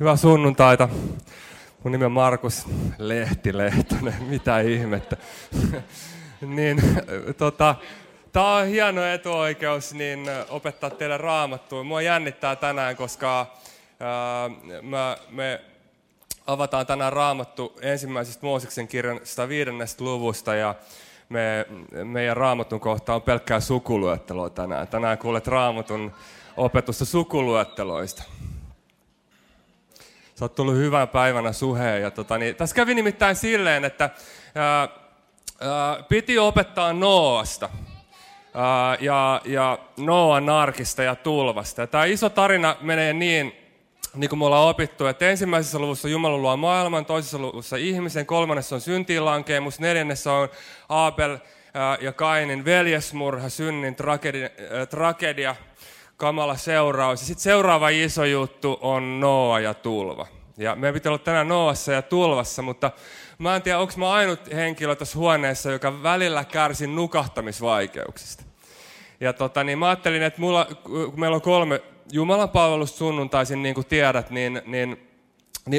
Hyvää sunnuntaita. Mun nimi on Markus Lehti-Lehtonen. Mitä ihmettä. Niin, tää on hieno etuoikeus niin opettaa teille Raamattua. Mua jännittää tänään, koska me avataan tänään Raamattu ensimmäisestä Mooseksen kirjan 105. luvusta ja meidän Raamatun kohta on pelkkää sukuluetteloa tänään. Tänään kuulet Raamatun opetusta sukuluetteloista. Sä oot tullut hyvän päivänä suheen. Ja tässä kävi nimittäin silleen, että piti opettaa Nooasta ja Nooan arkista ja tulvasta. Ja tämä iso tarina menee niin kuin me ollaan opittu, että ensimmäisessä luvussa Jumala luo maailman, toisessa luvussa ihmisen, kolmannessa on syntiin lankeemus, neljännessä on Abel ja Kainin veljesmurha, synnin tragedia. Kamala seuraus. Ja sitten seuraava iso juttu on Nooa ja tulva. Ja meidän pitää olla tänään Nooassa ja tulvassa, mutta mä en tiedä, onko mä ainut henkilö tässä huoneessa, joka välillä kärsi nukahtamisvaikeuksista. Ja niin mä ajattelin, että kun meillä on 3 Jumalan palvelusta sunnuntaisin, niin kuin tiedät, niin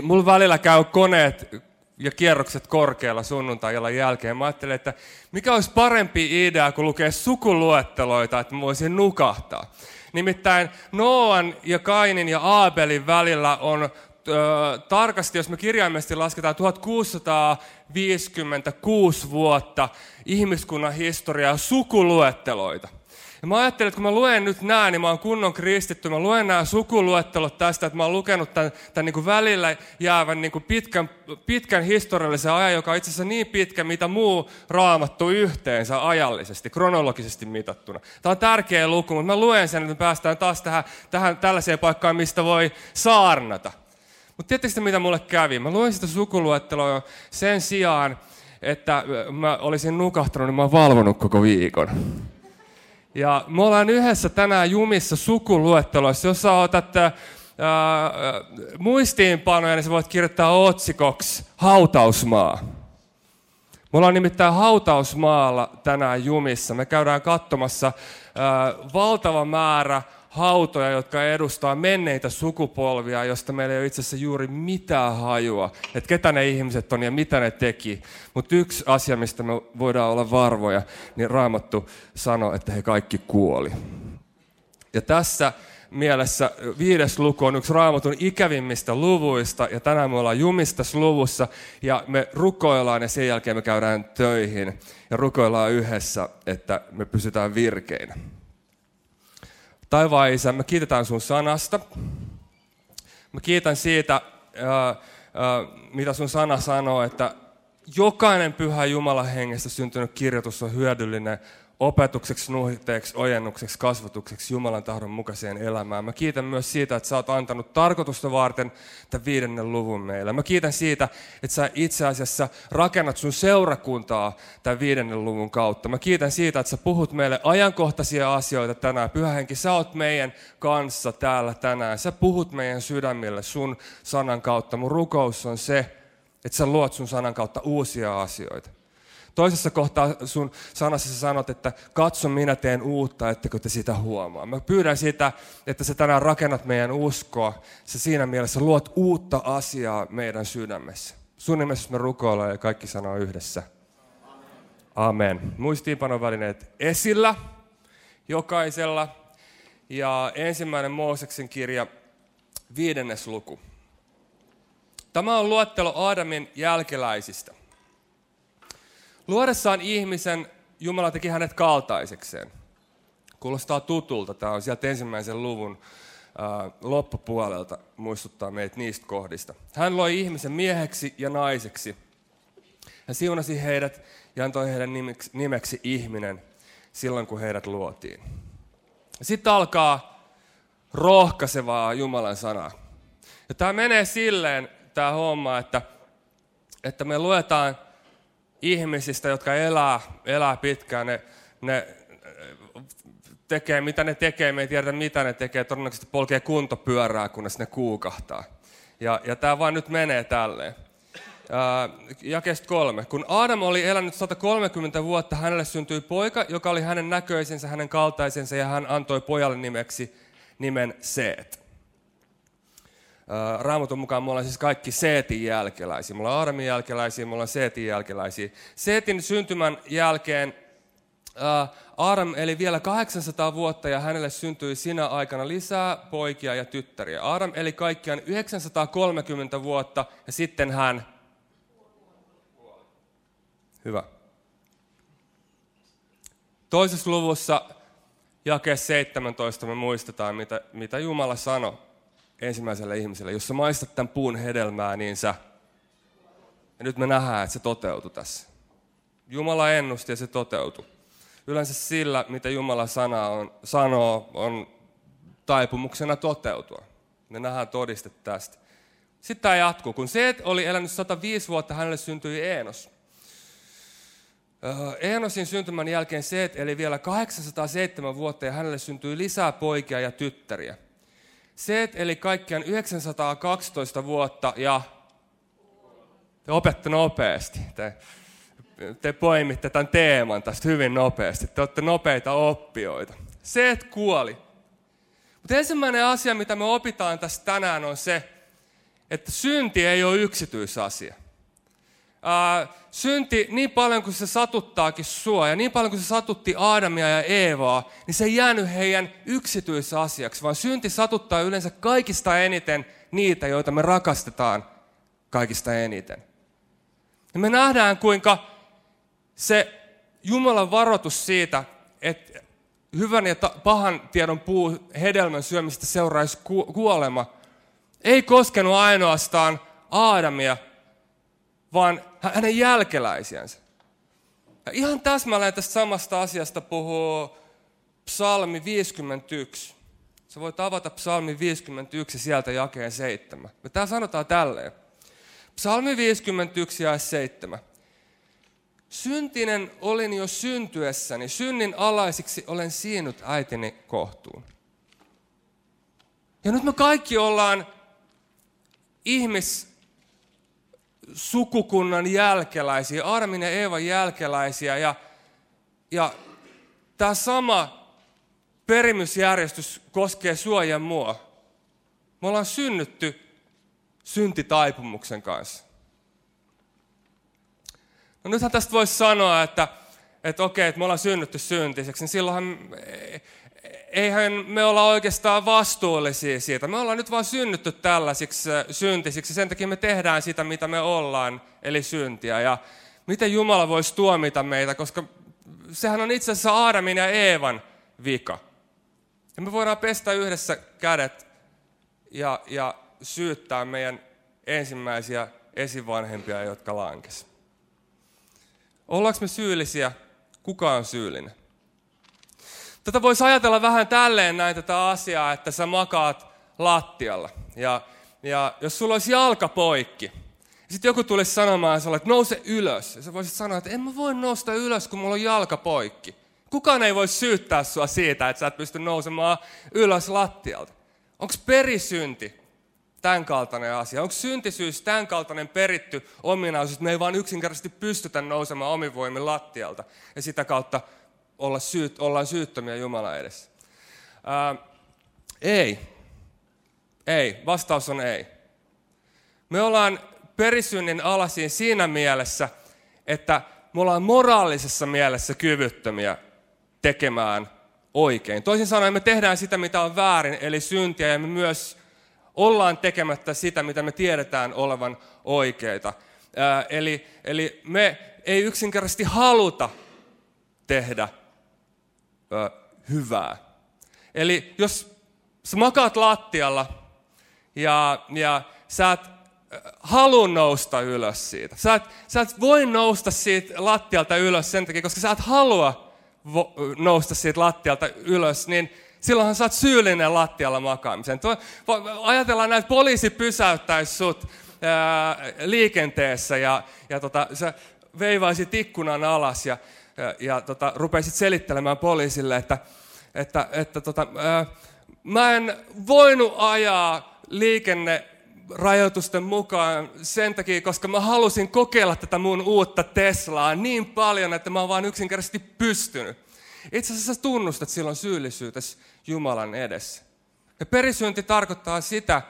mulla välillä käy koneet ja kierrokset korkealla sunnuntaillan jälkeen. Mä ajattelin, että mikä olisi parempi idea, kun lukee sukuluetteloita, että mä voisin nukahtaa. Nimittäin Nooan ja Kainin ja Aabelin välillä on tarkasti, jos me kirjaimellisesti lasketaan, 1656 vuotta ihmiskunnan historiaa sukuluetteloita. Ja mä ajattelin, että kun mä luen nyt nämä, niin mä oon kunnon kristitty. Mä luen nämä sukuluettelot tästä, että mä oon lukenut tämän niin kuin välillä jäävän niin kuin pitkän historiallisen ajan, joka on itse asiassa niin pitkä, mitä muu Raamattu yhteensä ajallisesti, kronologisesti mitattuna. Tämä on tärkeä luku, mutta mä luen sen, että me päästään taas tähän tällaiseen paikkaan, mistä voi saarnata. Mutta tiedättekö sitä, mitä mulle kävi? Mä luen sitä sukuluetteloa sen sijaan, että mä olisin nukahtanut, niin mä oon valvonut koko viikon. Ja me ollaan yhdessä tänään jumissa sukuluetteloissa, jos sä otat muistiinpanoja, niin sä voit kirjoittaa otsikoksi hautausmaa. Me ollaan nimittäin hautausmaalla tänään jumissa. Me käydään katsomassa valtava määrä hautoja, jotka edustaa menneitä sukupolvia, josta meillä ei ole itse asiassa juuri mitään hajua, että ketä ne ihmiset on ja mitä ne teki. Mutta yksi asia, mistä me voidaan olla varvoja, niin Raamattu sanoi, että he kaikki kuoli. Ja tässä mielessä 5. luku on yksi Raamatun ikävimmistä luvuista, ja tänään me ollaan jumistas luvussa, ja me rukoillaan, ja sen jälkeen me käydään töihin, ja rukoillaan yhdessä, että me pysytään virkeinä. Taivaan Isä, me kiitetään sun sanasta. Mä kiitän siitä, mitä sun sana sanoo, että jokainen pyhä Jumalan hengestä syntynyt kirjoitus on hyödyllinen opetukseksi, nuhteeksi, ojennukseksi, kasvatukseksi Jumalan tahdon mukaiseen elämään. Mä kiitän myös siitä, että sä oot antanut tarkoitusta varten tämän 5. luvun meille. Mä kiitän siitä, että sä itse asiassa rakennat sun seurakuntaa tämän 5. luvun kautta. Mä kiitän siitä, että sä puhut meille ajankohtaisia asioita tänään. Pyhä Henki, sä oot meidän kanssa täällä tänään. Sä puhut meidän sydämille sun sanan kautta. Mun rukous on se, että sä luot sun sanan kautta uusia asioita. Toisessa kohtaa sun sanassa sä sanot, että katso, minä teen uutta, ettekö te sitä huomaa. Mä pyydän sitä, että sä tänään rakennat meidän uskoa. Sä siinä mielessä luot uutta asiaa meidän sydämessä. Sun nimessä me rukoillaan ja kaikki sanoo yhdessä. Amen. Muistiinpanovälineet esillä jokaisella. Ja ensimmäinen Mooseksen kirja, 5. luku. Tämä on luettelo Aadamin jälkeläisistä. Luodessaan ihmisen Jumala teki hänet kaltaisekseen. Kuulostaa tutulta. Tämä on sieltä ensimmäisen luvun loppupuolelta, muistuttaa meitä niistä kohdista. Hän loi ihmisen mieheksi ja naiseksi. Hän siunasi heidät ja antoi heidän nimeksi ihminen silloin, kun heidät luotiin. Sitten alkaa rohkaisevaa Jumalan sanaa. Ja tämä menee silleen, tämä homma, että me luetaan ihmisistä, jotka elää pitkään, ne tekee mitä ne tekee, me ei tiedetä mitä ne tekee, todennäköisesti polkee kuntopyörää, kunnes ne kuukahtaa. Ja tämä vaan nyt menee tälleen. Jakeesta 3. Kun Aadam oli elänyt 130 vuotta, hänelle syntyi poika, joka oli hänen näköisensä, hänen kaltaisensa, ja hän antoi pojalle nimen Seet. Raamatun mukaan me ollaan siis kaikki Seetin jälkeläisiä. Me ollaan Aadamin jälkeläisiä, me ollaan Seetin jälkeläisiä. Seetin syntymän jälkeen Aadam eli vielä 800 vuotta ja hänelle syntyi sinä aikana lisää poikia ja tyttäriä. Aadam eli kaikkiaan 930 vuotta ja sitten hän... Hyvä. Toisessa luvussa jakeessa 17 me muistetaan, mitä Jumala sanoi ensimmäiselle ihmiselle. Jos sä maistat tämän puun hedelmää, niin sä... Ja nyt me nähdään, että se toteutui tässä. Jumala ennusti ja se toteutui. Yleensä sillä, mitä Jumala sanoo, on taipumuksena toteutua. Me nähdään todiste tästä. Sitten tämä jatkuu. Kun Seet oli elänyt 105 vuotta, hänelle syntyi Eenos. Eenosin syntymän jälkeen Seet eli vielä 807 vuotta ja hänelle syntyi lisää poikia ja tyttäriä. Seet eli kaikkiaan 912 vuotta ja... Te opette nopeasti. Te poimitte tämän teeman tästä hyvin nopeasti. Te olette nopeita oppijoita. Seet kuoli. Mutta ensimmäinen asia, mitä me opitaan tästä tänään, on se, että synti ei ole yksityisasia. Synti, niin paljon kuin se satuttaakin sua ja niin paljon kuin se satutti Aadamia ja Eevaa, niin se ei jäänyt heidän yksityisasiaksi, vaan synti satuttaa yleensä kaikista eniten niitä, joita me rakastetaan kaikista eniten. Ja me nähdään, kuinka se Jumalan varoitus siitä, että hyvän ja pahan tiedon hedelmän syömistä seuraisi kuolema, ei koskenut ainoastaan Aadamia, vaan hänen jälkeläisiänsä. Ja ihan täsmälleen tästä samasta asiasta puhuu psalmi 51. Sä voit avata psalmi 51 sieltä jakeen 7. Ja tää sanotaan tälleen. Psalmi 51 ja 7. Syntinen olin jo syntyessäni, synnin alaisiksi olen siinnyt äitini kohtuun. Ja nyt me kaikki ollaan sukukunnan jälkeläisiä, Aadamin ja Eevan jälkeläisiä ja tämä sama perimysjärjestys koskee sua ja mua. Me ollaan synnytty syntitaipumuksen kanssa. No nythän tästä voisi sanoa, että okei, että me ollaan synnytty syntiseksi, niin silloinhan eihän me olla oikeastaan vastuullisia siitä. Me ollaan nyt vaan synnytty tällaisiksi syntisiksi. Sen takia me tehdään sitä, mitä me ollaan, eli syntiä. Ja miten Jumala voisi tuomita meitä, koska sehän on itse asiassa Aadamin ja Eevan vika. Ja me voidaan pestä yhdessä kädet ja syyttää meidän ensimmäisiä esivanhempia, jotka lankesi. Ollaanko me syyllisiä? Kuka on syyllinen? Tätä voisi ajatella vähän tälleen näin tätä asiaa, että sä makaat lattialla. Ja jos sulla olisi jalka poikki, sitten joku tulisi sanomaan sulle, että nouse ylös. Ja sä voisit sanoa, että en mä voi nousta ylös, kun mulla on jalka poikki. Kukaan ei voi syyttää sua siitä, että sä et pysty nousemaan ylös lattialta. Onko perisynti tämän kaltainen asia? Onko syntisyys tämän kaltainen peritty ominaisuus, että me ei vaan yksinkertaisesti pystytä nousemaan omin voimin lattialta ja sitä kautta ollaan syyttömiä Jumalan edessä? Ei. Vastaus on ei. Me ollaan perisynnin alaisiin siinä mielessä, että me ollaan moraalisessa mielessä kyvyttömiä tekemään oikein. Toisin sanoen me tehdään sitä, mitä on väärin, eli syntiä, ja me myös ollaan tekemättä sitä, mitä me tiedetään olevan oikeita. Eli me ei yksinkertaisesti haluta tehdä hyvää. Eli jos sä makaat lattialla ja sä et halua nousta ylös siitä. Sä et voi nousta siitä lattialta ylös sen takia, koska sä et halua nousta siitä lattialta ylös, niin silloinhan sä oot syyllinen lattialla makaamiseen. Ajatellaan näin, että poliisi pysäyttäisi sut liikenteessä ja sä veivaisit ikkunan alas ja rupeisit selittelemään poliisille, että mä en voinut ajaa liikennerajoitusten mukaan sen takia, koska mä halusin kokeilla tätä mun uutta Teslaa niin paljon, että mä oon vaan yksinkertaisesti pystynyt. Itse asiassa sä tunnustat silloin syyllisyytesi Jumalan edessä. Ja perisynti tarkoittaa sitä,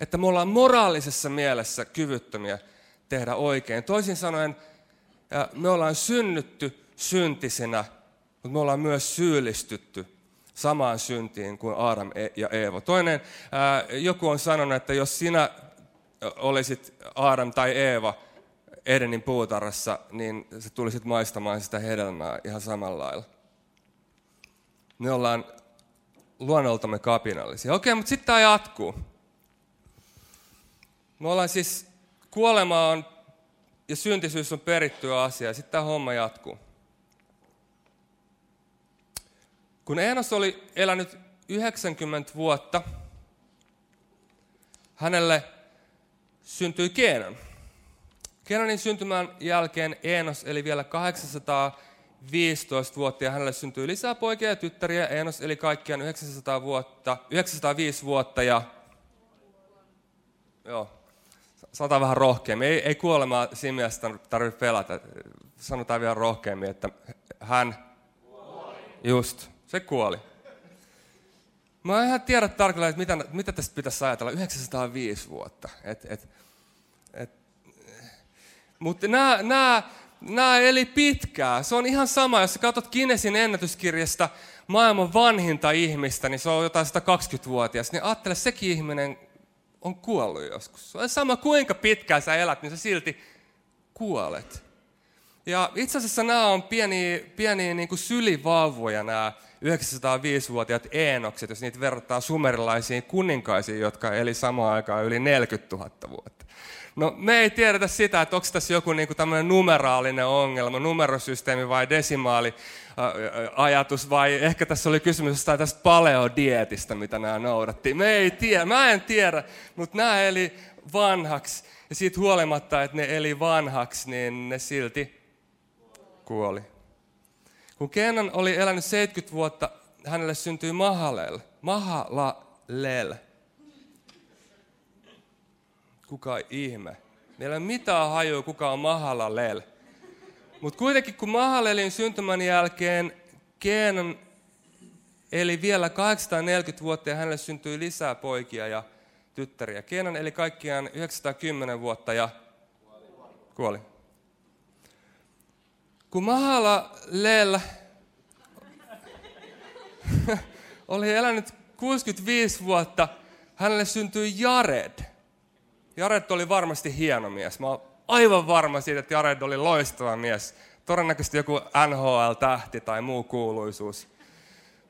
että me ollaan moraalisessa mielessä kyvyttömiä tehdä oikein. Toisin sanoen, me ollaan synnytty syntisinä, mutta me ollaan myös syyllistytty samaan syntiin kuin Aadam ja Eeva. Toinen, joku on sanonut, että jos sinä olisit Aadam tai Eeva Edenin puutarhassa, niin sä tulisit maistamaan sitä hedelmää ihan samalla lailla. Me ollaan luonnoltamme kapinallisia. Okei, mutta sitten tämä jatkuu. Me ollaan siis, kuolema on ja syntisyys on perittyä asiaa, ja sitten tämä homma jatkuu. Kun Eenos oli elänyt 90 vuotta, hänelle syntyi Kenan. Kenanin syntymän jälkeen Eenos eli vielä 815 vuotta ja hänelle syntyi lisää poikia ja tyttäriä. Eenos eli kaikkiaan 905 vuotta ja joo, sanotaan vähän rohkeammin. Ei kuolemaa siinä mielessä tarvitse pelätä. Sanotaan vielä rohkeammin, että hän kuoli. Just, se kuoli. Mä en ihan tiedä tarkalleen, että mitä tästä pitäisi ajatella. 905 vuotta. Mutta nämä eli pitkää. Se on ihan sama, jos sä katsot Guinnessin ennätyskirjasta maailman vanhinta ihmistä, niin se on jotain 120-vuotias. Niin ajattele, sekin ihminen on kuollut joskus. Se on sama, kuinka pitkään sä elät, niin sä silti kuolet. Ja itse asiassa nämä on pieniä niin kuin sylivauvoja, nämä 905-vuotiaat Eenokset, jos niitä verrataan sumerilaisiin kuninkaisiin, jotka eli samaan aikaan yli 40 000 vuotta. No me ei tiedetä sitä, että onko tässä joku niin kuin tämmöinen numeraalinen ongelma, numerosysteemi vai desimaaliajatus, vai ehkä tässä oli kysymys tästä paleodietistä, mitä nämä noudattiin. Me ei tiedä, mä en tiedä, mutta nämä eli vanhaksi, ja siitä huolimatta, että ne eli vanhaksi, niin ne silti kuoli. Kun Kenan oli elänyt 70 vuotta, hänelle syntyi Mahalel. Kuka ihme. Meillä ei ole mitään hajua, kuka on Mahalalel. Mutta kuitenkin, kun Mahalalelin syntymän jälkeen Kenan eli vielä 840 vuotta ja hänelle syntyi lisää poikia ja tyttäriä. Kenan eli kaikkiaan 910 vuotta ja kuoli. Kun Mahalalel oli elänyt 65 vuotta, hänelle syntyi Jared. Jared oli varmasti hieno mies. Mä olen aivan varma siitä, että Jared oli loistava mies. Todennäköisesti joku NHL-tähti tai muu kuuluisuus.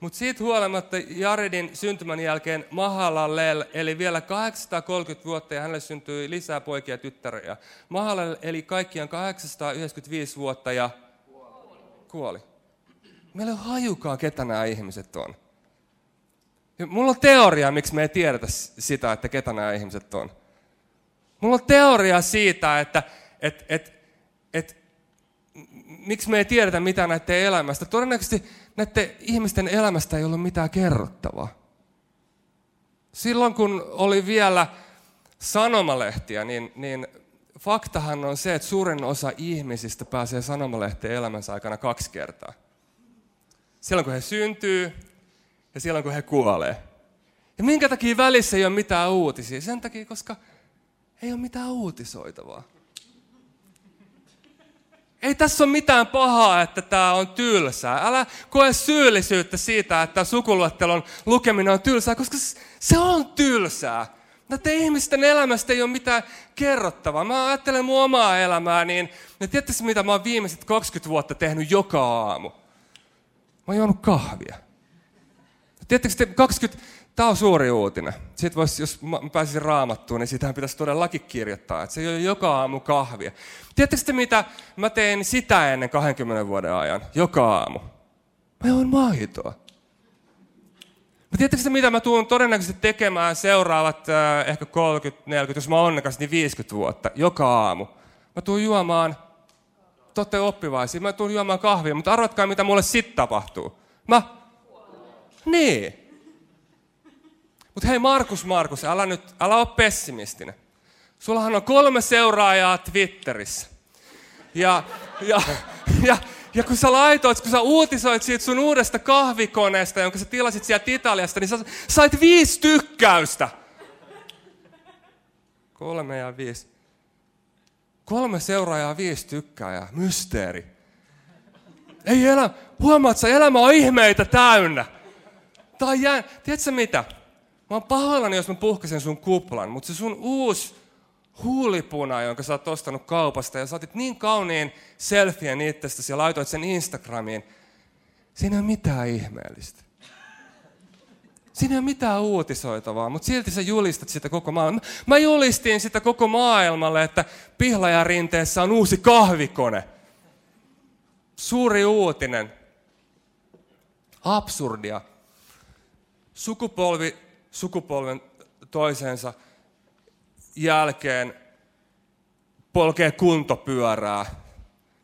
Mutta siitä huolimatta Jaredin syntymän jälkeen Mahalalel eli vielä 830 vuotta ja hänelle syntyi lisää poikia ja tyttäriä. Mahalalel eli kaikkiaan 895 vuotta ja kuoli. Meillä ei ole hajukaan, ketä nämä ihmiset on. Ja mulla on teoria, miksi me ei tiedetä sitä, että ketä nämä ihmiset on. Mulla on teoria siitä, että miksi me ei tiedetä mitään näiden elämästä. Todennäköisesti näiden ihmisten elämästä ei ollut mitään kerrottavaa. Silloin kun oli vielä sanomalehtiä, niin faktahan on se, että suurin osa ihmisistä pääsee sanomalehtien elämänsä aikana 2 kertaa. Silloin kun he syntyy ja silloin kun he kuolee. Ja minkä takia välissä ei ole mitään uutisia? Sen takia, koska ei ole mitään uutisoitavaa. Ei tässä ole mitään pahaa, että tämä on tylsää. Älä koe syyllisyyttä siitä, että sukuluettelon lukeminen on tylsää, koska se on tylsää. Näiden ihmisten elämästä ei ole mitään kerrottavaa. Mä ajattelen mun omaa elämää, niin tiedättekö mitä mä oon viimeiset 20 vuotta tehnyt joka aamu? Mä oon juonut kahvia. Tiedättekö te 20... Tämä on suuri uutinen. Sitten vois, jos pääsisin Raamattuun, niin sitähän pitäisi todellakin kirjoittaa, että se ei ole joka aamu kahvia. Tiedättekö te, mitä mä tein sitä ennen 20 vuoden ajan? Joka aamu. Mä join maitoa. Tiedättekö te, mitä mä tuun todennäköisesti tekemään seuraavat ehkä 30-40, jos mä onnekas, niin 50 vuotta. Joka aamu. Mä tuun juomaan, te ootte oppivaisia, mä tuun juomaan kahvia, mutta arvatkaa, mitä mulle sitten tapahtuu. Niin. Mutta hei Markus, älä ole pessimistinen. Sullahan on 3 seuraajaa Twitterissä. Ja kun sä uutisoit siitä sun uudesta kahvikoneesta, jonka sä tilasit sieltä Italiasta, niin sä sait 5 tykkäystä. 3 ja 5. 3 seuraajaa, 5 tykkääjää. Mysteeri. Ei elä. Huomaat sä, elämä on ihmeitä täynnä. Tiedätkö mitä? Mä oon pahoillani, jos mä puhkasen sun kuplan, mutta se sun uusi huulipuna, jonka sä oot ostanut kaupasta ja sä otit niin kauniin selfien itsestäsi ja laitoit sen Instagramiin. Siinä ei ole mitään ihmeellistä. Siinä ei ole mitään uutisoitavaa, mutta silti sä julistat sitä koko maailmalle. Mä julistin sitä koko maailmalle, että Pihlajarinteessä on uusi kahvikone. Suuri uutinen. Absurdia. Sukupolvi sukupolven toisensa jälkeen polkee kuntopyörää.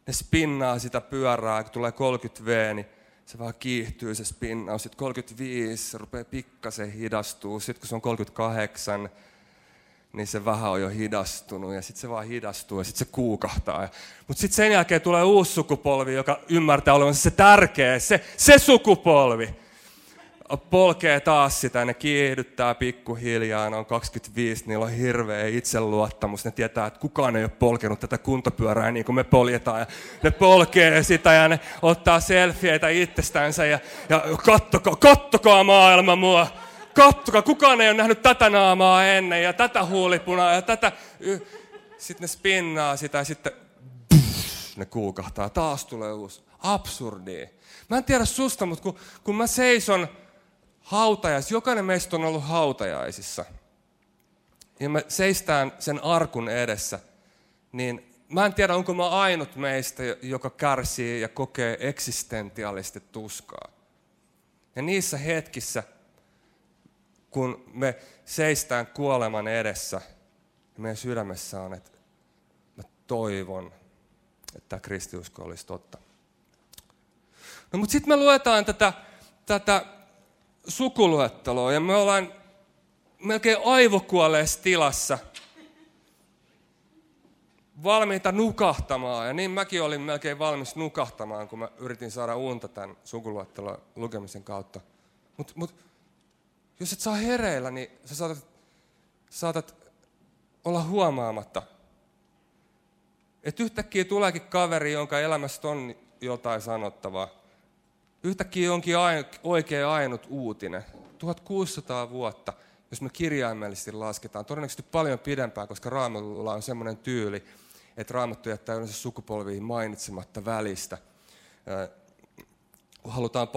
Ne spinnaa sitä pyörää, kun tulee 30V, niin se vaan kiihtyy se spinnaus. Sitten 35, se rupeaa pikkasen hidastuu. Sitten kun se on 38, niin se vähän on jo hidastunut. Ja sitten se vaan hidastuu ja sitten se kuukahtaa. Mutta sitten sen jälkeen tulee uusi sukupolvi, joka ymmärtää olevansa se tärkeä. Se sukupolvi polkee taas sitä ja ne kiihdyttää pikkuhiljaa. Ne on 25, niillä on hirveä itseluottamus. Ne tietää, että kukaan ei ole polkenut tätä kuntopyörää niin kuin me poljetaan. Ja ne polkee sitä ja ne ottaa selfieitä itsestänsä ja kattokaa maailma mua. Kattokaa, kukaan ei ole nähnyt tätä naamaa ennen ja tätä huulipunaa ja tätä. Sitten ne spinnaa sitä ja sitten ne kuukahtaa. Taas tulee uusi. Absurdia. Mä en tiedä susta, mutta kun mä seison hautajais, jokainen meistä on ollut hautajaisissa, ja me seistään sen arkun edessä, niin mä en tiedä, onko mä ainut meistä, joka kärsii ja kokee eksistentiaalisesti tuskaa. Ja niissä hetkissä, kun me seistään kuoleman edessä, meidän sydämessä on, että mä toivon, että tämä kristiusko olisi totta. No mutta sitten me luetaan tätä sukuluetteloa ja me ollaan melkein aivokuolleessa tilassa valmiita nukahtamaan. Ja niin mäkin olin melkein valmis nukahtamaan, kun mä yritin saada unta tämän sukuluettelon lukemisen kautta. Mutta jos et saa hereillä, niin sä saatat olla huomaamatta. Että yhtäkkiä tuleekin kaveri, jonka elämästä on jotain sanottavaa. Yhtäkkiä onkin oikein ainut uutinen. 1600 vuotta, jos me kirjaimellisesti lasketaan. Todennäköisesti paljon pidempään, koska Raamatulla on semmoinen tyyli, että Raamattu jättää yleensä sukupolviin mainitsematta välistä. Halutaan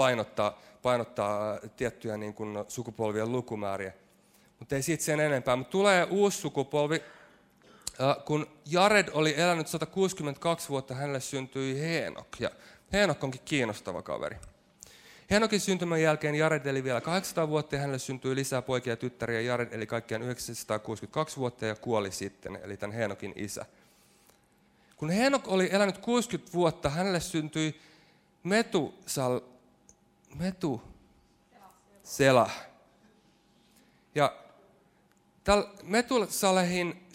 painottaa tiettyjä niin kuin sukupolvien lukumääriä. Mutta ei siitä sen enempää. Mutta tulee uusi sukupolvi. Kun Jared oli elänyt 162 vuotta, hänelle syntyi Henok. Ja Henok onkin kiinnostava kaveri. Henokin syntymän jälkeen Jared eli vielä 800 vuotta ja hänelle syntyi lisää poikia ja tyttäriä. Jared eli kaikkiaan 962 vuotta ja kuoli sitten, eli tämän Henokin isä. Kun Henok oli elänyt 60 vuotta, hänelle syntyi Metusalah. Ja Metusalehin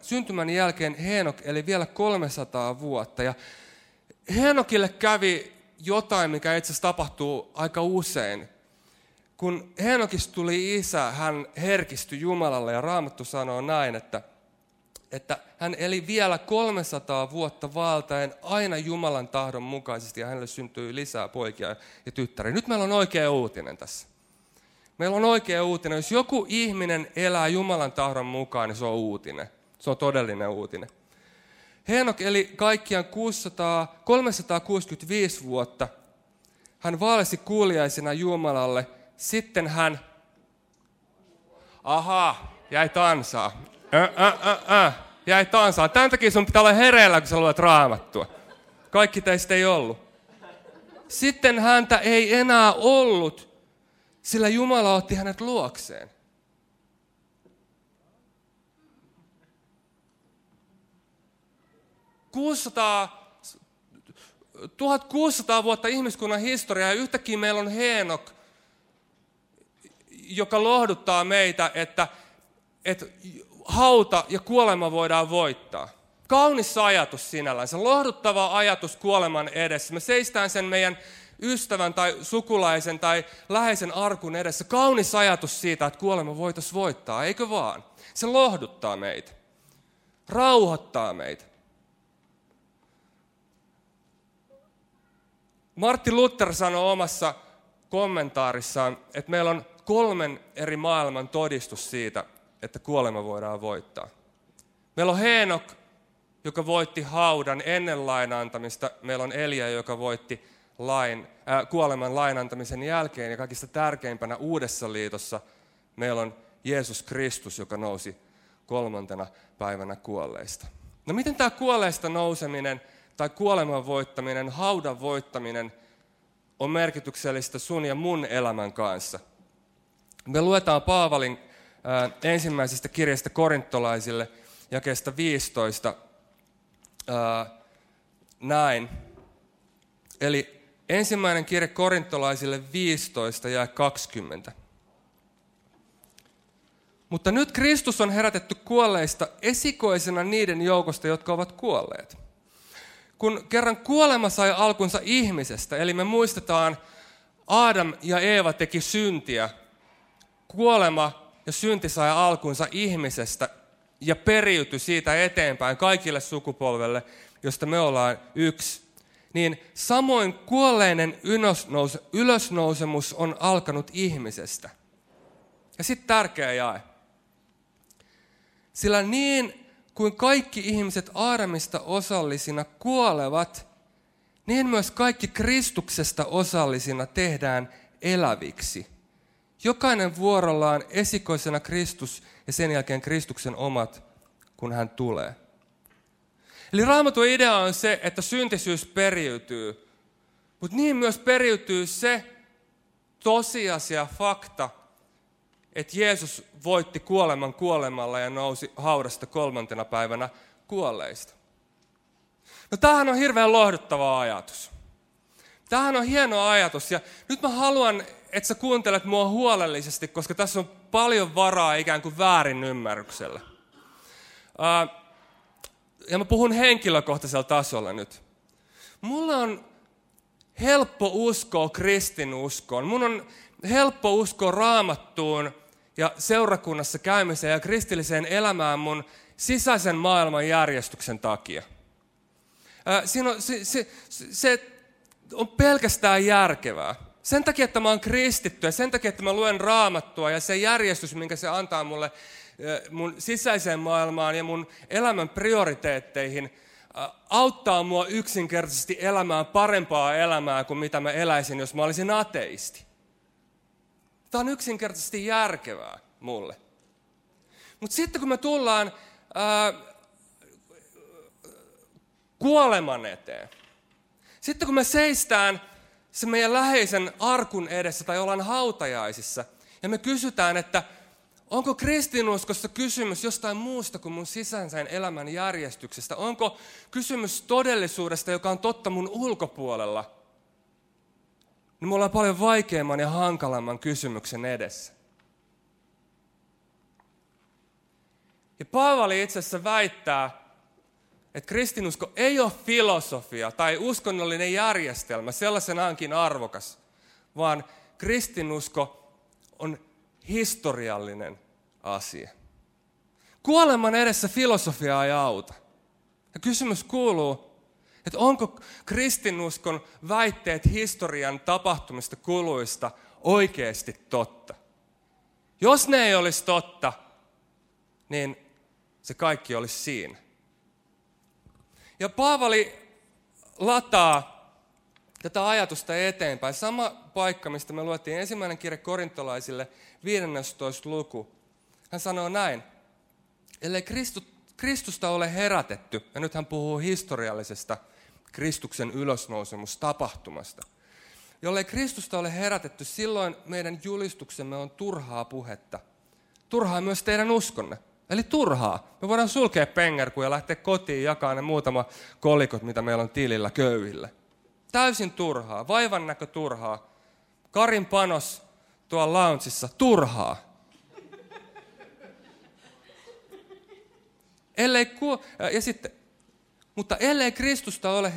syntymän jälkeen Henok eli vielä 300 vuotta. Ja Henokille kävi jotain, mikä itse asiassa tapahtuu aika usein. Kun Henokista tuli isä, hän herkistyi Jumalalle ja Raamattu sanoo näin, että hän eli vielä 300 vuotta vaeltaen aina Jumalan tahdon mukaisesti ja hänelle syntyi lisää poikia ja tyttäriä. Nyt meillä on oikea uutinen tässä. Meillä on oikea uutinen. Jos joku ihminen elää Jumalan tahdon mukaan, niin se on uutinen. Se on todellinen uutinen. Henok eli kaikkiaan 365 vuotta. Hän vaelsi kuuliaisena Jumalalle. Sitten hän... jäi tansaan. Jäi tansaan. Tämän takia sun pitää olla hereillä, kun sä luet Raamattua. Kaikki teistä ei ollut. Sitten häntä ei enää ollut, sillä Jumala otti hänet luokseen. Tuhat 600 vuotta ihmiskunnan historiaa ja yhtäkkiä meillä on Henok, joka lohduttaa meitä, että hauta ja kuolema voidaan voittaa. Kaunis ajatus sinällään, se lohduttava ajatus kuoleman edessä. Me seistään sen meidän ystävän tai sukulaisen tai läheisen arkun edessä kaunis ajatus siitä, että kuolema voitaisiin voittaa, eikö vaan? Se lohduttaa meitä, rauhoittaa meitä. Martti Luther sanoi omassa kommentaarissaan, että meillä on 3 eri maailman todistus siitä, että kuolema voidaan voittaa. Meillä on Henok, joka voitti haudan ennen lain antamista. Meillä on Elia, joka voitti kuoleman lain antamisen jälkeen. Ja kaikista tärkeimpänä uudessa liitossa meillä on Jeesus Kristus, joka nousi 3. päivänä kuolleista. No miten tämä kuolleista nouseminen tai kuoleman voittaminen, haudan voittaminen on merkityksellistä sun ja mun elämän kanssa? Me luetaan Paavalin ensimmäisestä kirjasta Korintolaisille jakeesta 15 näin. Eli ensimmäinen kirje Korintolaisille 15 ja 20. Mutta nyt Kristus on herätetty kuolleista esikoisena niiden joukosta, jotka ovat kuolleet. Kun kerran kuolema sai alkunsa ihmisestä, eli me muistetaan, Aadam ja Eeva teki syntiä. Kuolema ja synti sai alkunsa ihmisestä ja periytyi siitä eteenpäin kaikille sukupolvelle, josta me ollaan yksi. Niin samoin kuolleinen ylösnousemus on alkanut ihmisestä. Ja sitten tärkeä jae. Sillä niin kuin kaikki ihmiset Aadamista osallisina kuolevat, niin myös kaikki Kristuksesta osallisina tehdään eläviksi. Jokainen vuorollaan esikoisena Kristus ja sen jälkeen Kristuksen omat, kun hän tulee. Eli Raamatun idea on se, että syntisyys periytyy, mutta niin myös periytyy se tosiasia, fakta, että Jeesus voitti kuoleman kuolemalla ja nousi haudasta 3. päivänä kuolleista. No tämähän on hirveän lohduttava ajatus. Tämähän on hieno ajatus ja nyt mä haluan, että sä kuuntelet mua huolellisesti, koska tässä on paljon varaa ikään kuin väärinymmärrykselle. Ja mä puhun henkilökohtaisella tasolla nyt. Mulla on helppo uskoa kristinuskoon. Mun on helppo uskoa Raamattuun ja seurakunnassa käymiseen ja kristilliseen elämään mun sisäisen maailman järjestyksen takia. Se on pelkästään järkevää. Sen takia, että mä oon kristitty ja sen takia, että mä luen Raamattua ja se järjestys, minkä se antaa mulle mun sisäiseen maailmaan ja mun elämän prioriteetteihin, auttaa mua yksinkertaisesti elämään parempaa elämää kuin mitä mä eläisin, jos mä olisin ateisti. Tämä on yksinkertaisesti järkevää mulle. Mutta sitten kun me tullaan kuoleman eteen, sitten kun me seistään se meidän läheisen arkun edessä tai ollaan hautajaisissa ja me kysytään, että onko kristinuskossa kysymys jostain muusta kuin mun sisäisen elämän järjestyksestä? Onko kysymys todellisuudesta, joka on totta mun ulkopuolella? Niin me ollaan paljon vaikeamman ja hankalamman kysymyksen edessä. Ja Paavali itse asiassa väittää, että kristinusko ei ole filosofia tai uskonnollinen järjestelmä, sellaisenaankin arvokas, vaan kristinusko on historiallinen asia. Kuoleman edessä filosofia ei auta. Ja kysymys kuuluu, että onko kristinuskon väitteet historian tapahtumista kuluista oikeasti totta? Jos ne ei olisi totta, niin se kaikki olisi siinä. Ja Paavali lataa tätä ajatusta eteenpäin. Sama paikka, mistä me luettiin ensimmäinen kirja Korintolaisille, 15. luku. Hän sanoo näin, ellei Kristusta ole herätetty, ja nyt hän puhuu historiallisesta Kristuksen ylösnousemustapahtumasta. Jollei Kristusta ole herätetty, silloin meidän julistuksemme on turhaa puhetta. Turhaa myös teidän uskonne. Eli turhaa. Me voidaan sulkea pengerkuja ja lähteä kotiin jakaa ne muutama kolikot, mitä meillä on tilillä köyhillä. Täysin turhaa. Vaivan näkö turhaa. Karin panos tuolla loungeissa. Turhaa. Ja sitten Mutta ellei Kristusta ole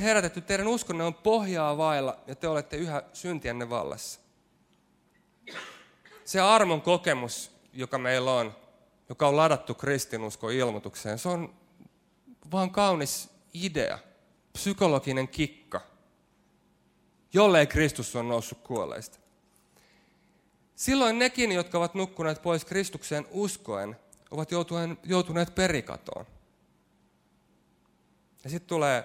herätetty, teidän uskonne on pohjaa vailla ja te olette yhä syntienne vallassa. Se armon kokemus, joka meillä on, joka on ladattu kristinuskon ilmoitukseen, se on vaan kaunis idea, psykologinen kikka, jollei Kristus on noussut kuolleista. Silloin nekin, jotka ovat nukkuneet pois Kristukseen uskoen, ovat joutuneet perikatoon. Ja sitten tulee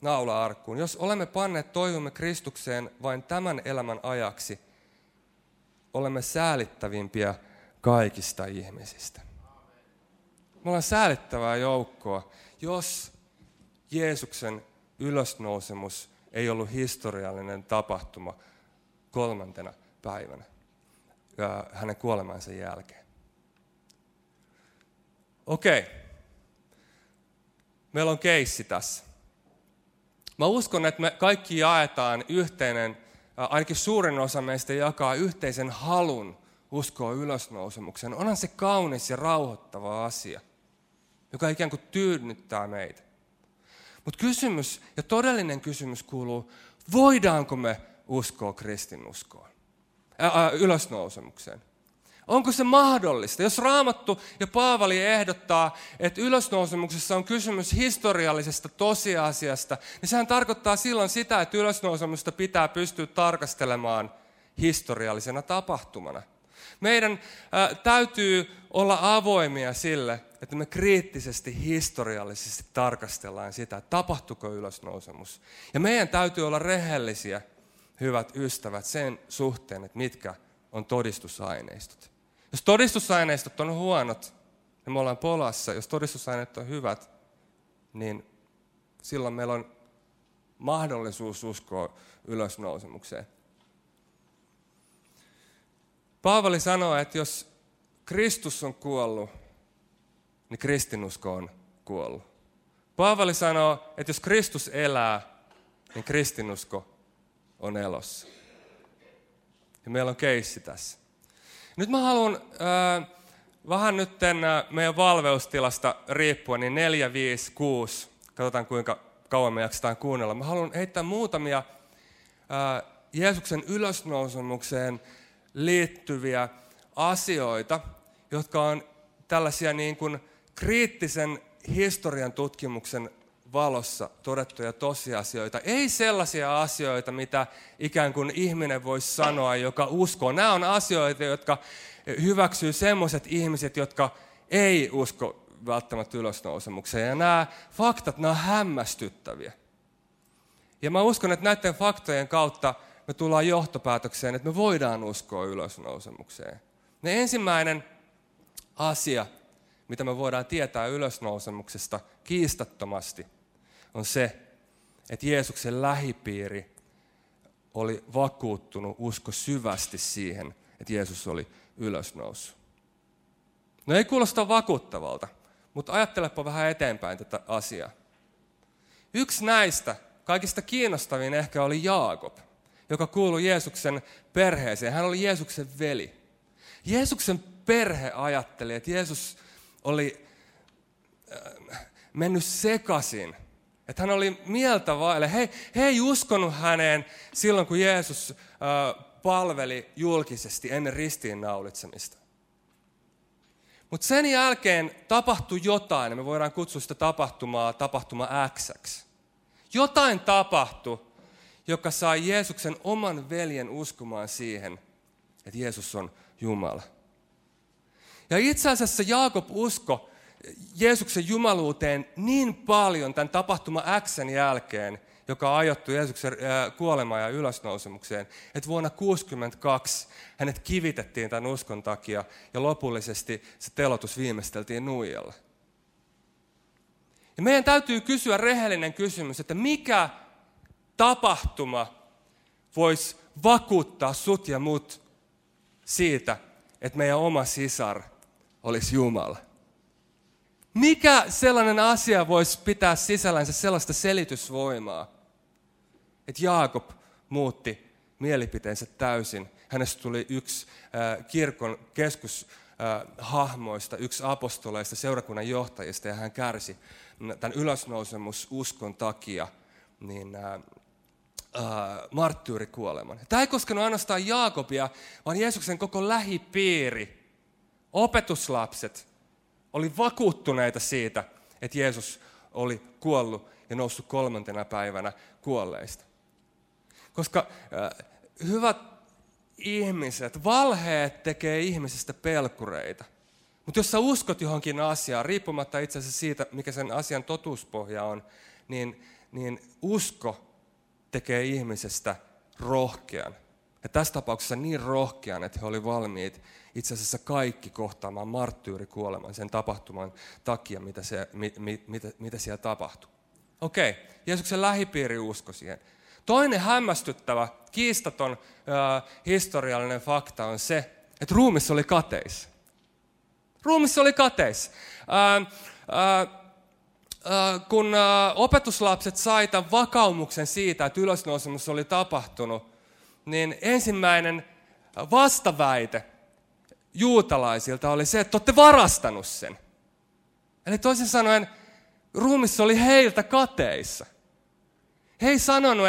naula-arkkuun. Jos olemme panneet toivomme Kristukseen vain tämän elämän ajaksi, olemme säälittävimpiä kaikista ihmisistä. Me ollaan säälittävää joukkoa, jos Jeesuksen ylösnousemus ei ollut historiallinen tapahtuma 3. päivänä hänen kuolemansa jälkeen. Okei. Meillä on keissi tässä. Mä uskon, että me kaikki jaetaan yhteinen, ainakin suurin osa meistä jakaa yhteisen halun uskoa ylösnousemukseen. Onhan se kaunis ja rauhoittava asia, joka ikään kuin tyynnyttää meitä. Mutta kysymys, ja todellinen kysymys kuuluu, voidaanko me uskoa kristinuskoon, ylösnousemukseen? Onko se mahdollista? Jos Raamattu ja Paavali ehdottaa, että ylösnousemuksessa on kysymys historiallisesta tosiasiasta, niin sehän tarkoittaa silloin sitä, että ylösnousemusta pitää pystyä tarkastelemaan historiallisena tapahtumana. Meidän täytyy olla avoimia sille, että me kriittisesti, historiallisesti tarkastellaan sitä, että tapahtuiko ylösnousemus. Ja meidän täytyy olla rehellisiä, hyvät ystävät, sen suhteen, että mitkä on todistusaineistot. Jos todistusaineistot on huonot, niin me ollaan polassa. Jos todistusaineet on hyvät, niin silloin meillä on mahdollisuus uskoa ylösnousemukseen. Paavali sanoo, että jos Kristus on kuollut, niin kristinusko on kuollut. Paavali sanoo, että jos Kristus elää, niin kristinusko on elossa. Ja meillä on keissi tässä. Nyt mä haluan vähän nyt meidän valveustilasta riippuen, niin 4, 5, 6. Katsotaan kuinka kauan me jaksetaan kuunnella. Mä haluan heittää muutamia Jeesuksen ylösnousemukseen liittyviä asioita, jotka on tällaisia niin kuin kriittisen historian tutkimuksen valossa todettuja tosiasioita. Ei sellaisia asioita, mitä ikään kuin ihminen voisi sanoa, joka uskoo. Nämä on asioita, jotka hyväksyy sellaiset ihmiset, jotka ei usko välttämättä ylösnousemukseen. Ja nämä faktat, nämä on hämmästyttäviä. Ja mä uskon, että näiden faktojen kautta me tullaan johtopäätökseen, että me voidaan uskoa ylösnousemukseen. Ne ensimmäinen asia, mitä me voidaan tietää ylösnousemuksesta kiistattomasti, on se, että Jeesuksen lähipiiri oli vakuuttunut usko syvästi siihen, että Jeesus oli ylösnoussut. No ei kuulosta vakuuttavalta, mutta ajattelepa vähän eteenpäin tätä asiaa. Yksi näistä, kaikista kiinnostavin ehkä, oli Jaakob, joka kuului Jeesuksen perheeseen. Hän oli Jeesuksen veli. Jeesuksen perhe ajatteli, että Jeesus oli mennyt sekaisin. Että hän oli mieltä vaille. He ei uskonut häneen silloin, kun Jeesus palveli julkisesti ennen ristiinnaulitsemista. Mutta sen jälkeen tapahtui jotain, ja me voidaan kutsua sitä tapahtuma X. Jotain tapahtui, joka sai Jeesuksen oman veljen uskomaan siihen, että Jeesus on Jumala. Ja itse asiassa Jaakob uskoi Jeesuksen jumaluuteen niin paljon tämän tapahtuma X:n jälkeen, joka ajoittui Jeesuksen kuolemaan ja ylösnousemukseen, että vuonna 1962 hänet kivitettiin tämän uskon takia ja lopullisesti se teloitus viimeisteltiin nuijalla. Ja meidän täytyy kysyä rehellinen kysymys, että mikä tapahtuma voisi vakuuttaa sut ja mut siitä, että meidän oma sisar olisi Jumala. Mikä sellainen asia voisi pitää sisällänsä sellaista selitysvoimaa, että Jaakob muutti mielipiteensä täysin. Hänestä tuli yksi kirkon hahmoista, yksi apostoleista, seurakunnan johtajista, ja hän kärsi tämän ylösnousemususkon takia niin, marttyyrikuoleman. Tämä ei koskenut ainoastaan Jaakobia, vaan Jeesuksen koko lähipiiri, opetuslapset, oli vakuuttuneita siitä, että Jeesus oli kuollut ja noussut 3. päivänä kuolleista. Koska hyvät ihmiset, valheet tekee ihmisistä pelkureita. Mutta jos sä uskot johonkin asiaan, riippumatta itse asiassa siitä, mikä sen asian totuuspohja on, niin usko tekee ihmisestä rohkean. Ja tässä tapauksessa niin rohkean, että he olivat valmiit itse asiassa kaikki kohtaamaan marttyyrikuoleman sen tapahtuman takia, mitä siellä tapahtui. Okei, Jeesuksen lähipiiri uskoi siihen. Toinen hämmästyttävä, kiistaton historiallinen fakta on se, että ruumis oli kateis. Ruumis oli kateis. Kun opetuslapset sai tämän vakaumuksen siitä, että ylösnousemus oli tapahtunut, niin ensimmäinen vastaväite juutalaisilta oli se, että olette varastanut sen. Eli toisin sanoen, ruumis oli heiltä kateissa. He ei sanonut,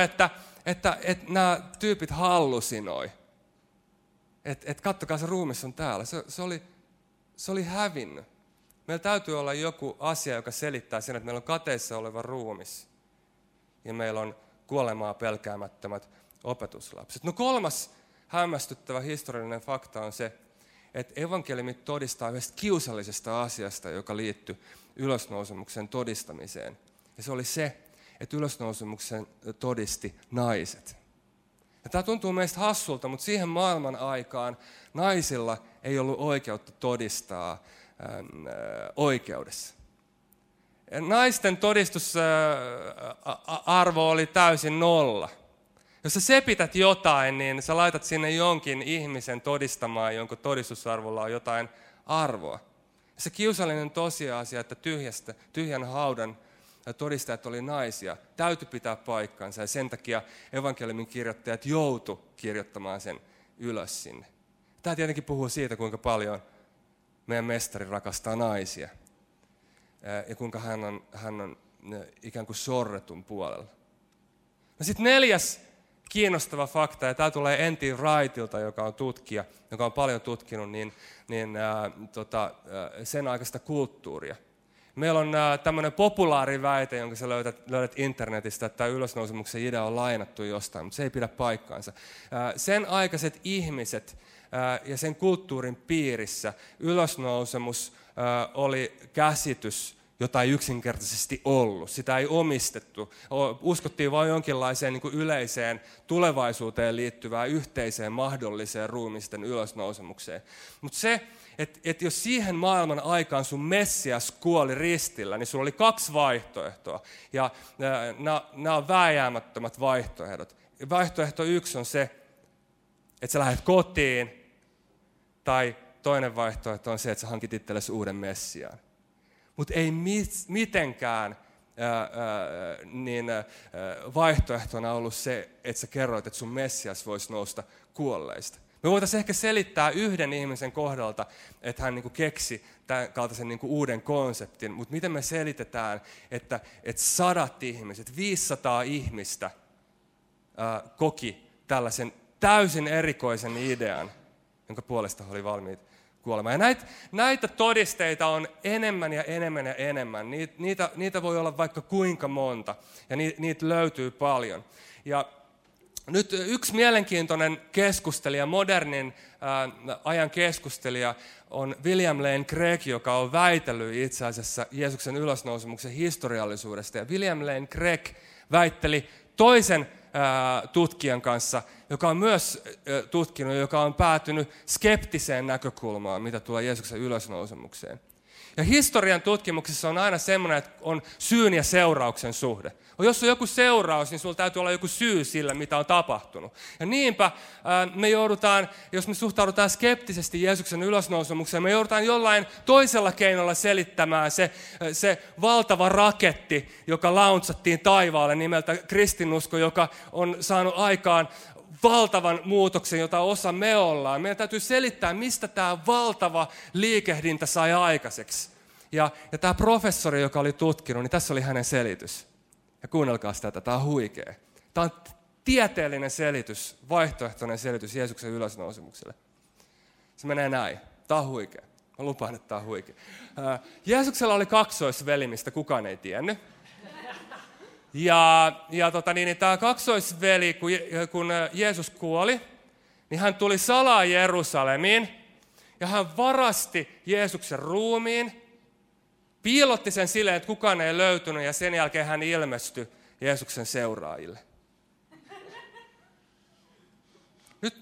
että nämä tyypit hallusinoi. Että kattokaa, se ruumis on täällä. Se oli hävinnyt. Meillä täytyy olla joku asia, joka selittää sen, että meillä on kateissa oleva ruumis. Ja meillä on kuolemaa pelkäämättömät opetuslapset. No kolmas hämmästyttävä historiallinen fakta on se, että evankeliumit todistaa yhdestä kiusallisesta asiasta, joka liittyy ylösnousemuksen todistamiseen. Ja se oli se, että ylösnousemuksen todisti naiset. Ja tämä tuntuu meistä hassulta, mutta siihen maailman aikaan naisilla ei ollut oikeutta todistaa oikeudessa. Ja naisten todistusarvo oli täysin 0. Jos sä sepität jotain, niin sä laitat sinne jonkin ihmisen todistamaan, jonka todistusarvolla on jotain arvoa. Se kiusallinen tosiasia, että tyhjän haudan todistajat oli naisia, täytyi pitää paikkansa. Ja sen takia evankeliumin kirjoittajat joutu kirjoittamaan sen ylös sinne. Tämä tietenkin puhuu siitä, kuinka paljon meidän mestari rakastaa naisia. Ja kuinka hän on ikään kuin sorretun puolella. No sitten 4. kiinnostava fakta, ja tämä tulee N.T. Wrightilta, joka on tutkija, joka on paljon tutkinut sen aikaista kulttuuria. Meillä on tämmöinen populaari väite, jonka sä löydät internetistä, että ylösnousemuksen idea on lainattu jostain, mutta se ei pidä paikkaansa. Sen aikaiset ihmiset ja sen kulttuurin piirissä ylösnousemus oli käsitys, jota ei yksinkertaisesti ollut. Sitä ei omistettu. Uskottiin vain jonkinlaiseen niin kuin yleiseen tulevaisuuteen liittyvään yhteiseen mahdolliseen ruumisten ylösnousemukseen. Mutta se, että jos siihen maailman aikaan sun Messias kuoli ristillä, niin sulla oli 2 vaihtoehtoa. Ja nämä on vääjäämättömät vaihtoehdot. Vaihtoehto 1 on se, että sä lähdet kotiin. Tai toinen vaihtoehto on se, että sä hankit itsellesi uuden Messiaan. Mutta ei mitenkään vaihtoehtona ollut se, että sä kerroit, että sun Messias voisi nousta kuolleista. Me voitaisiin ehkä selittää yhden ihmisen kohdalta, että hän niinku keksi tämän kaltaisen niinku uuden konseptin, mutta miten me selitetään, että 100 ihmiset, 500 ihmistä koki tällaisen täysin erikoisen idean, jonka puolesta he oli valmiit kuolema. Ja näitä todisteita on enemmän ja enemmän ja enemmän. Niitä voi olla vaikka kuinka monta, ja niitä löytyy paljon. Ja nyt yksi mielenkiintoinen keskustelija, modernin ajan keskustelija, on William Lane Craig, joka on väitellyt itse asiassa Jeesuksen ylösnousemuksen historiallisuudesta. Ja William Lane Craig väitteli toisen tutkijan kanssa, joka on myös tutkinut, joka on päätynyt skeptiseen näkökulmaan, mitä tulee Jeesuksen ylösnousemukseen. Ja historian tutkimuksessa on aina semmoinen, että on syyn ja seurauksen suhde. Jos on joku seuraus, niin sulla täytyy olla joku syy sillä, mitä on tapahtunut. Ja niinpä me joudutaan, jos me suhtaudutaan skeptisesti Jeesuksen ylösnousemukseen, me joudutaan jollain toisella keinolla selittämään se valtava raketti, joka launchattiin taivaalle nimeltä kristinusko, joka on saanut aikaan valtavan muutoksen, jota osa me ollaan. Meidän täytyy selittää, mistä tämä valtava liikehdintä sai aikaiseksi. Ja tämä professori, joka oli tutkinut, niin tässä oli hänen selitys. Ja kuunnelkaa tätä, tämä on huikea. Tämä on tieteellinen selitys, vaihtoehtoinen selitys Jeesuksen ylösnousemukselle. Se menee näin. Tämä on huikea. Mä lupaan, että tämä on huikea. Jeesuksella oli kaksoisveli, mistä kukaan ei tiennyt. Ja tämä kaksoisveli, kun Jeesus kuoli, niin hän tuli salaa Jerusalemiin ja hän varasti Jeesuksen ruumiin, piilotti sen silleen, että kukaan ei löytynyt, ja sen jälkeen hän ilmestyi Jeesuksen seuraajille.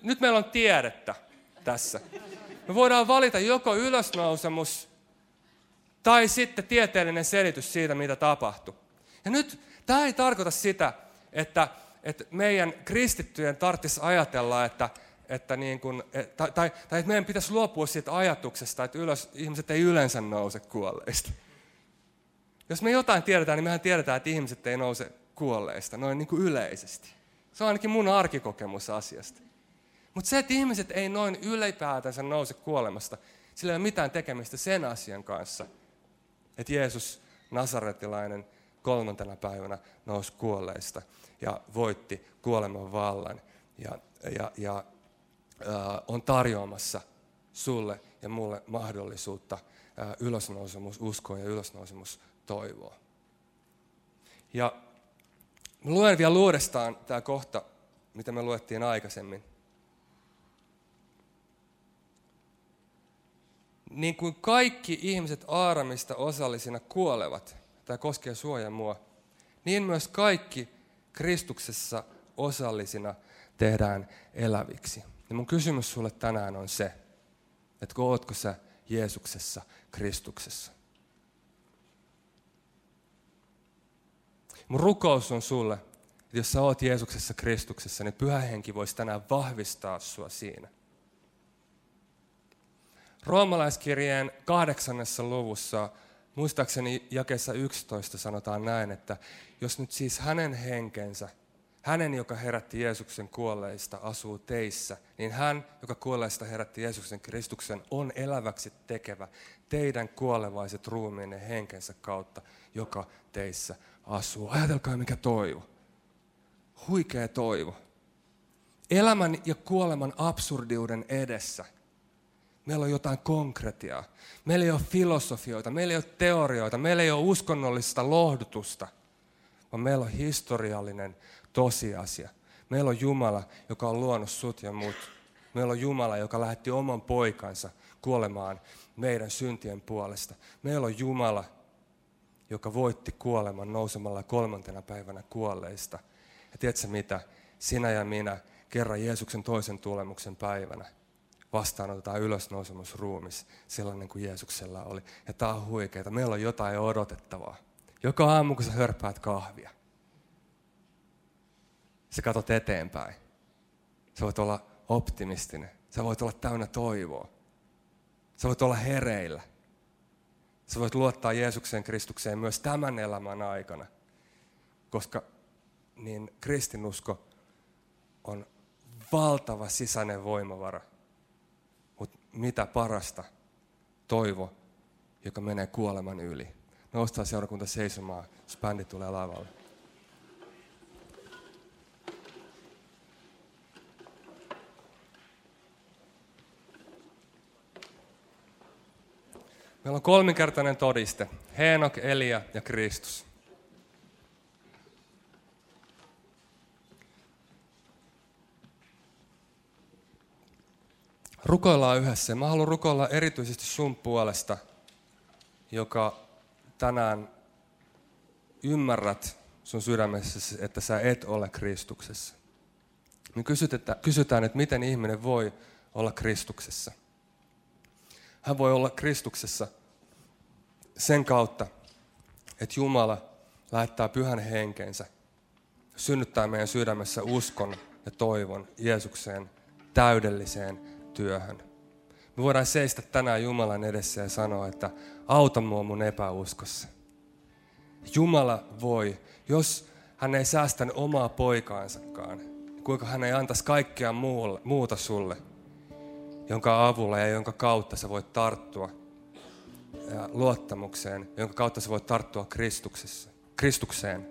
Nyt meillä on tiedettä tässä. Me voidaan valita joko ylösnousemus tai sitten tieteellinen selitys siitä, mitä tapahtui. Ja nyt tämä ei tarkoita sitä, että meidän kristittyjen tarvitsisi ajatella, että meidän pitäisi luopua siitä ajatuksesta, että ihmiset ei yleensä nouse kuolleista. Jos me jotain tiedetään, niin mehän tiedetään, että ihmiset ei nouse kuolleista, noin niin kuin yleisesti. Se on ainakin mun arkikokemus asiasta. Mutta se, että ihmiset ei noin ylipäätänsä nouse kuolemasta, sillä ei ole mitään tekemistä sen asian kanssa, että Jeesus Nasaretilainen 3. päivänä nousi kuolleista ja voitti kuoleman vallan ja on tarjoamassa sulle ja mulle mahdollisuutta ylösnousemus uskoon ja ylösnousemus toivoon. Ja luen vielä uudestaan tämä kohta, mitä me luettiin aikaisemmin. Niin kuin kaikki ihmiset Aadamista osallisina kuolevat, tämä koskee sua ja mua, niin myös kaikki Kristuksessa osallisina tehdään eläviksi. Ja mun kysymys sulle tänään on se, että ootko sä Jeesuksessa, Kristuksessa? Mun rukous on sulle, että jos sä oot Jeesuksessa, Kristuksessa, niin Pyhä Henki voisi tänään vahvistaa sua siinä. Roomalaiskirjeen 8. luvussa, muistaakseni jakeessa 11, sanotaan näin, että jos nyt siis hänen henkensä, hänen, joka herätti Jeesuksen kuolleista, asuu teissä, niin hän, joka kuolleista herätti Jeesuksen Kristuksen, on eläväksi tekevä teidän kuolevaiset ruumiinne henkensä kautta, joka teissä asuu. Ajatelkaa, mikä toivo. Huikea toivo. Elämän ja kuoleman absurdiuden edessä meillä on jotain konkretiaa. Meillä ei ole filosofioita, meillä ei ole teorioita, meillä ei ole uskonnollista lohdutusta, vaan meillä on historiallinen tosiasia. Meillä on Jumala, joka on luonut sut ja mut. Meillä on Jumala, joka lähetti oman poikansa kuolemaan meidän syntien puolesta. Meillä on Jumala, joka voitti kuoleman nousemalla 3. päivänä kuolleista. Ja tiedätkö mitä? Sinä ja minä kerran Jeesuksen toisen tulemuksen päivänä vastaanotetaan ylösnousemusruumis sellainen kuin Jeesuksella oli. Ja tämä on huikeaa. Meillä on jotain odotettavaa. Joka aamu, kun sä hörpäät kahvia, sä katot eteenpäin. Sä voit olla optimistinen. Sä voit olla täynnä toivoa. Sä voit olla hereillä. Sä voit luottaa Jeesukseen Kristukseen myös tämän elämän aikana. Koska niin kristinusko on valtava sisäinen voimavara. Mutta mitä parasta, toivo, joka menee kuoleman yli. Noustaan seurakunta seisomaan, jos bändi tulee lavalle. Meillä on 3-kertainen todiste. Henok, Elia ja Kristus. Rukoillaan yhdessä. Mä haluan rukoilla erityisesti sun puolesta, joka tänään ymmärrät sun sydämessä, että sä et ole Kristuksessa. Me kysytään, että miten ihminen voi olla Kristuksessa. Hän voi olla Kristuksessa sen kautta, että Jumala lähettää Pyhän Henkensä, synnyttää meidän sydämessä uskon ja toivon Jeesukseen täydelliseen työhön. Me voidaan seistä tänään Jumalan edessä ja sanoa, että auta mua mun epäuskossa. Jumala voi, jos hän ei säästänyt omaa poikaansakaan, kuinka hän ei antaisi kaikkea muuta sulle, jonka avulla ja jonka kautta sä voit tarttua luottamukseen, jonka kautta sä voit tarttua Kristukseen.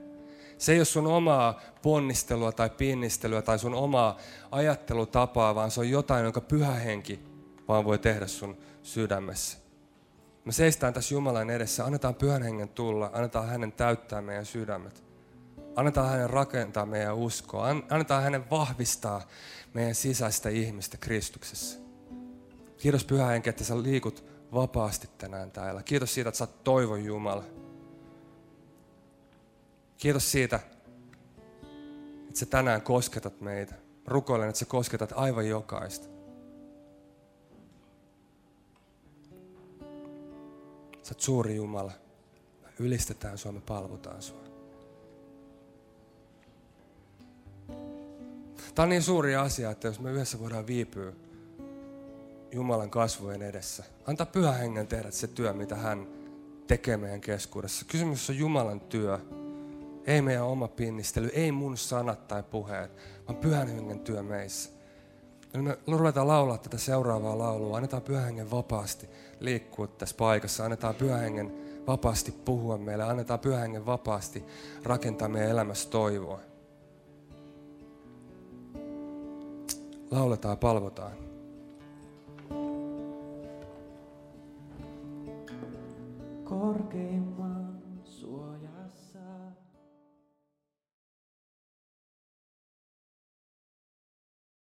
Se ei ole sun omaa ponnistelua tai pinnistelyä tai sun omaa ajattelutapaa, vaan se on jotain, jonka pyhä henki vaan voi tehdä sun sydämessä. Me seistään tässä Jumalan edessä, annetaan pyhän hengen tulla, annetaan hänen täyttää meidän sydämet. Annetaan hänen rakentaa meidän uskoa, annetaan hänen vahvistaa meidän sisäistä ihmistä Kristuksessa. Kiitos pyhä henki, että sä liikut vapaasti tänään täällä. Kiitos siitä, että sä oot toivon Jumala. Kiitos siitä, että sä tänään kosketat meitä. Rukoilen, että sä kosketat aivan jokaista. Sä oot suuri Jumala. Me ylistetään sua, me palvotaan sua. Tämä on niin suuri asia, että jos me yhdessä voidaan viipyä Jumalan kasvojen edessä, antaa pyhän hengen tehdä se työ, mitä hän tekee meidän keskuudessa. Kysymys on Jumalan työ. Ei meidän oma pinnistely, ei mun sanat tai puheet, vaan pyhän hengen työ meissä. Ja me ruvetaan laulaa tätä seuraavaa laulua. Annetaan pyhän hengen vapaasti liikkua tässä paikassa. Annetaan pyhän hengen vapaasti puhua meille. Annetaan pyhän hengen vapaasti rakentaa meidän elämässä toivoa. Lauletaan ja palvotaan. Korkeimman.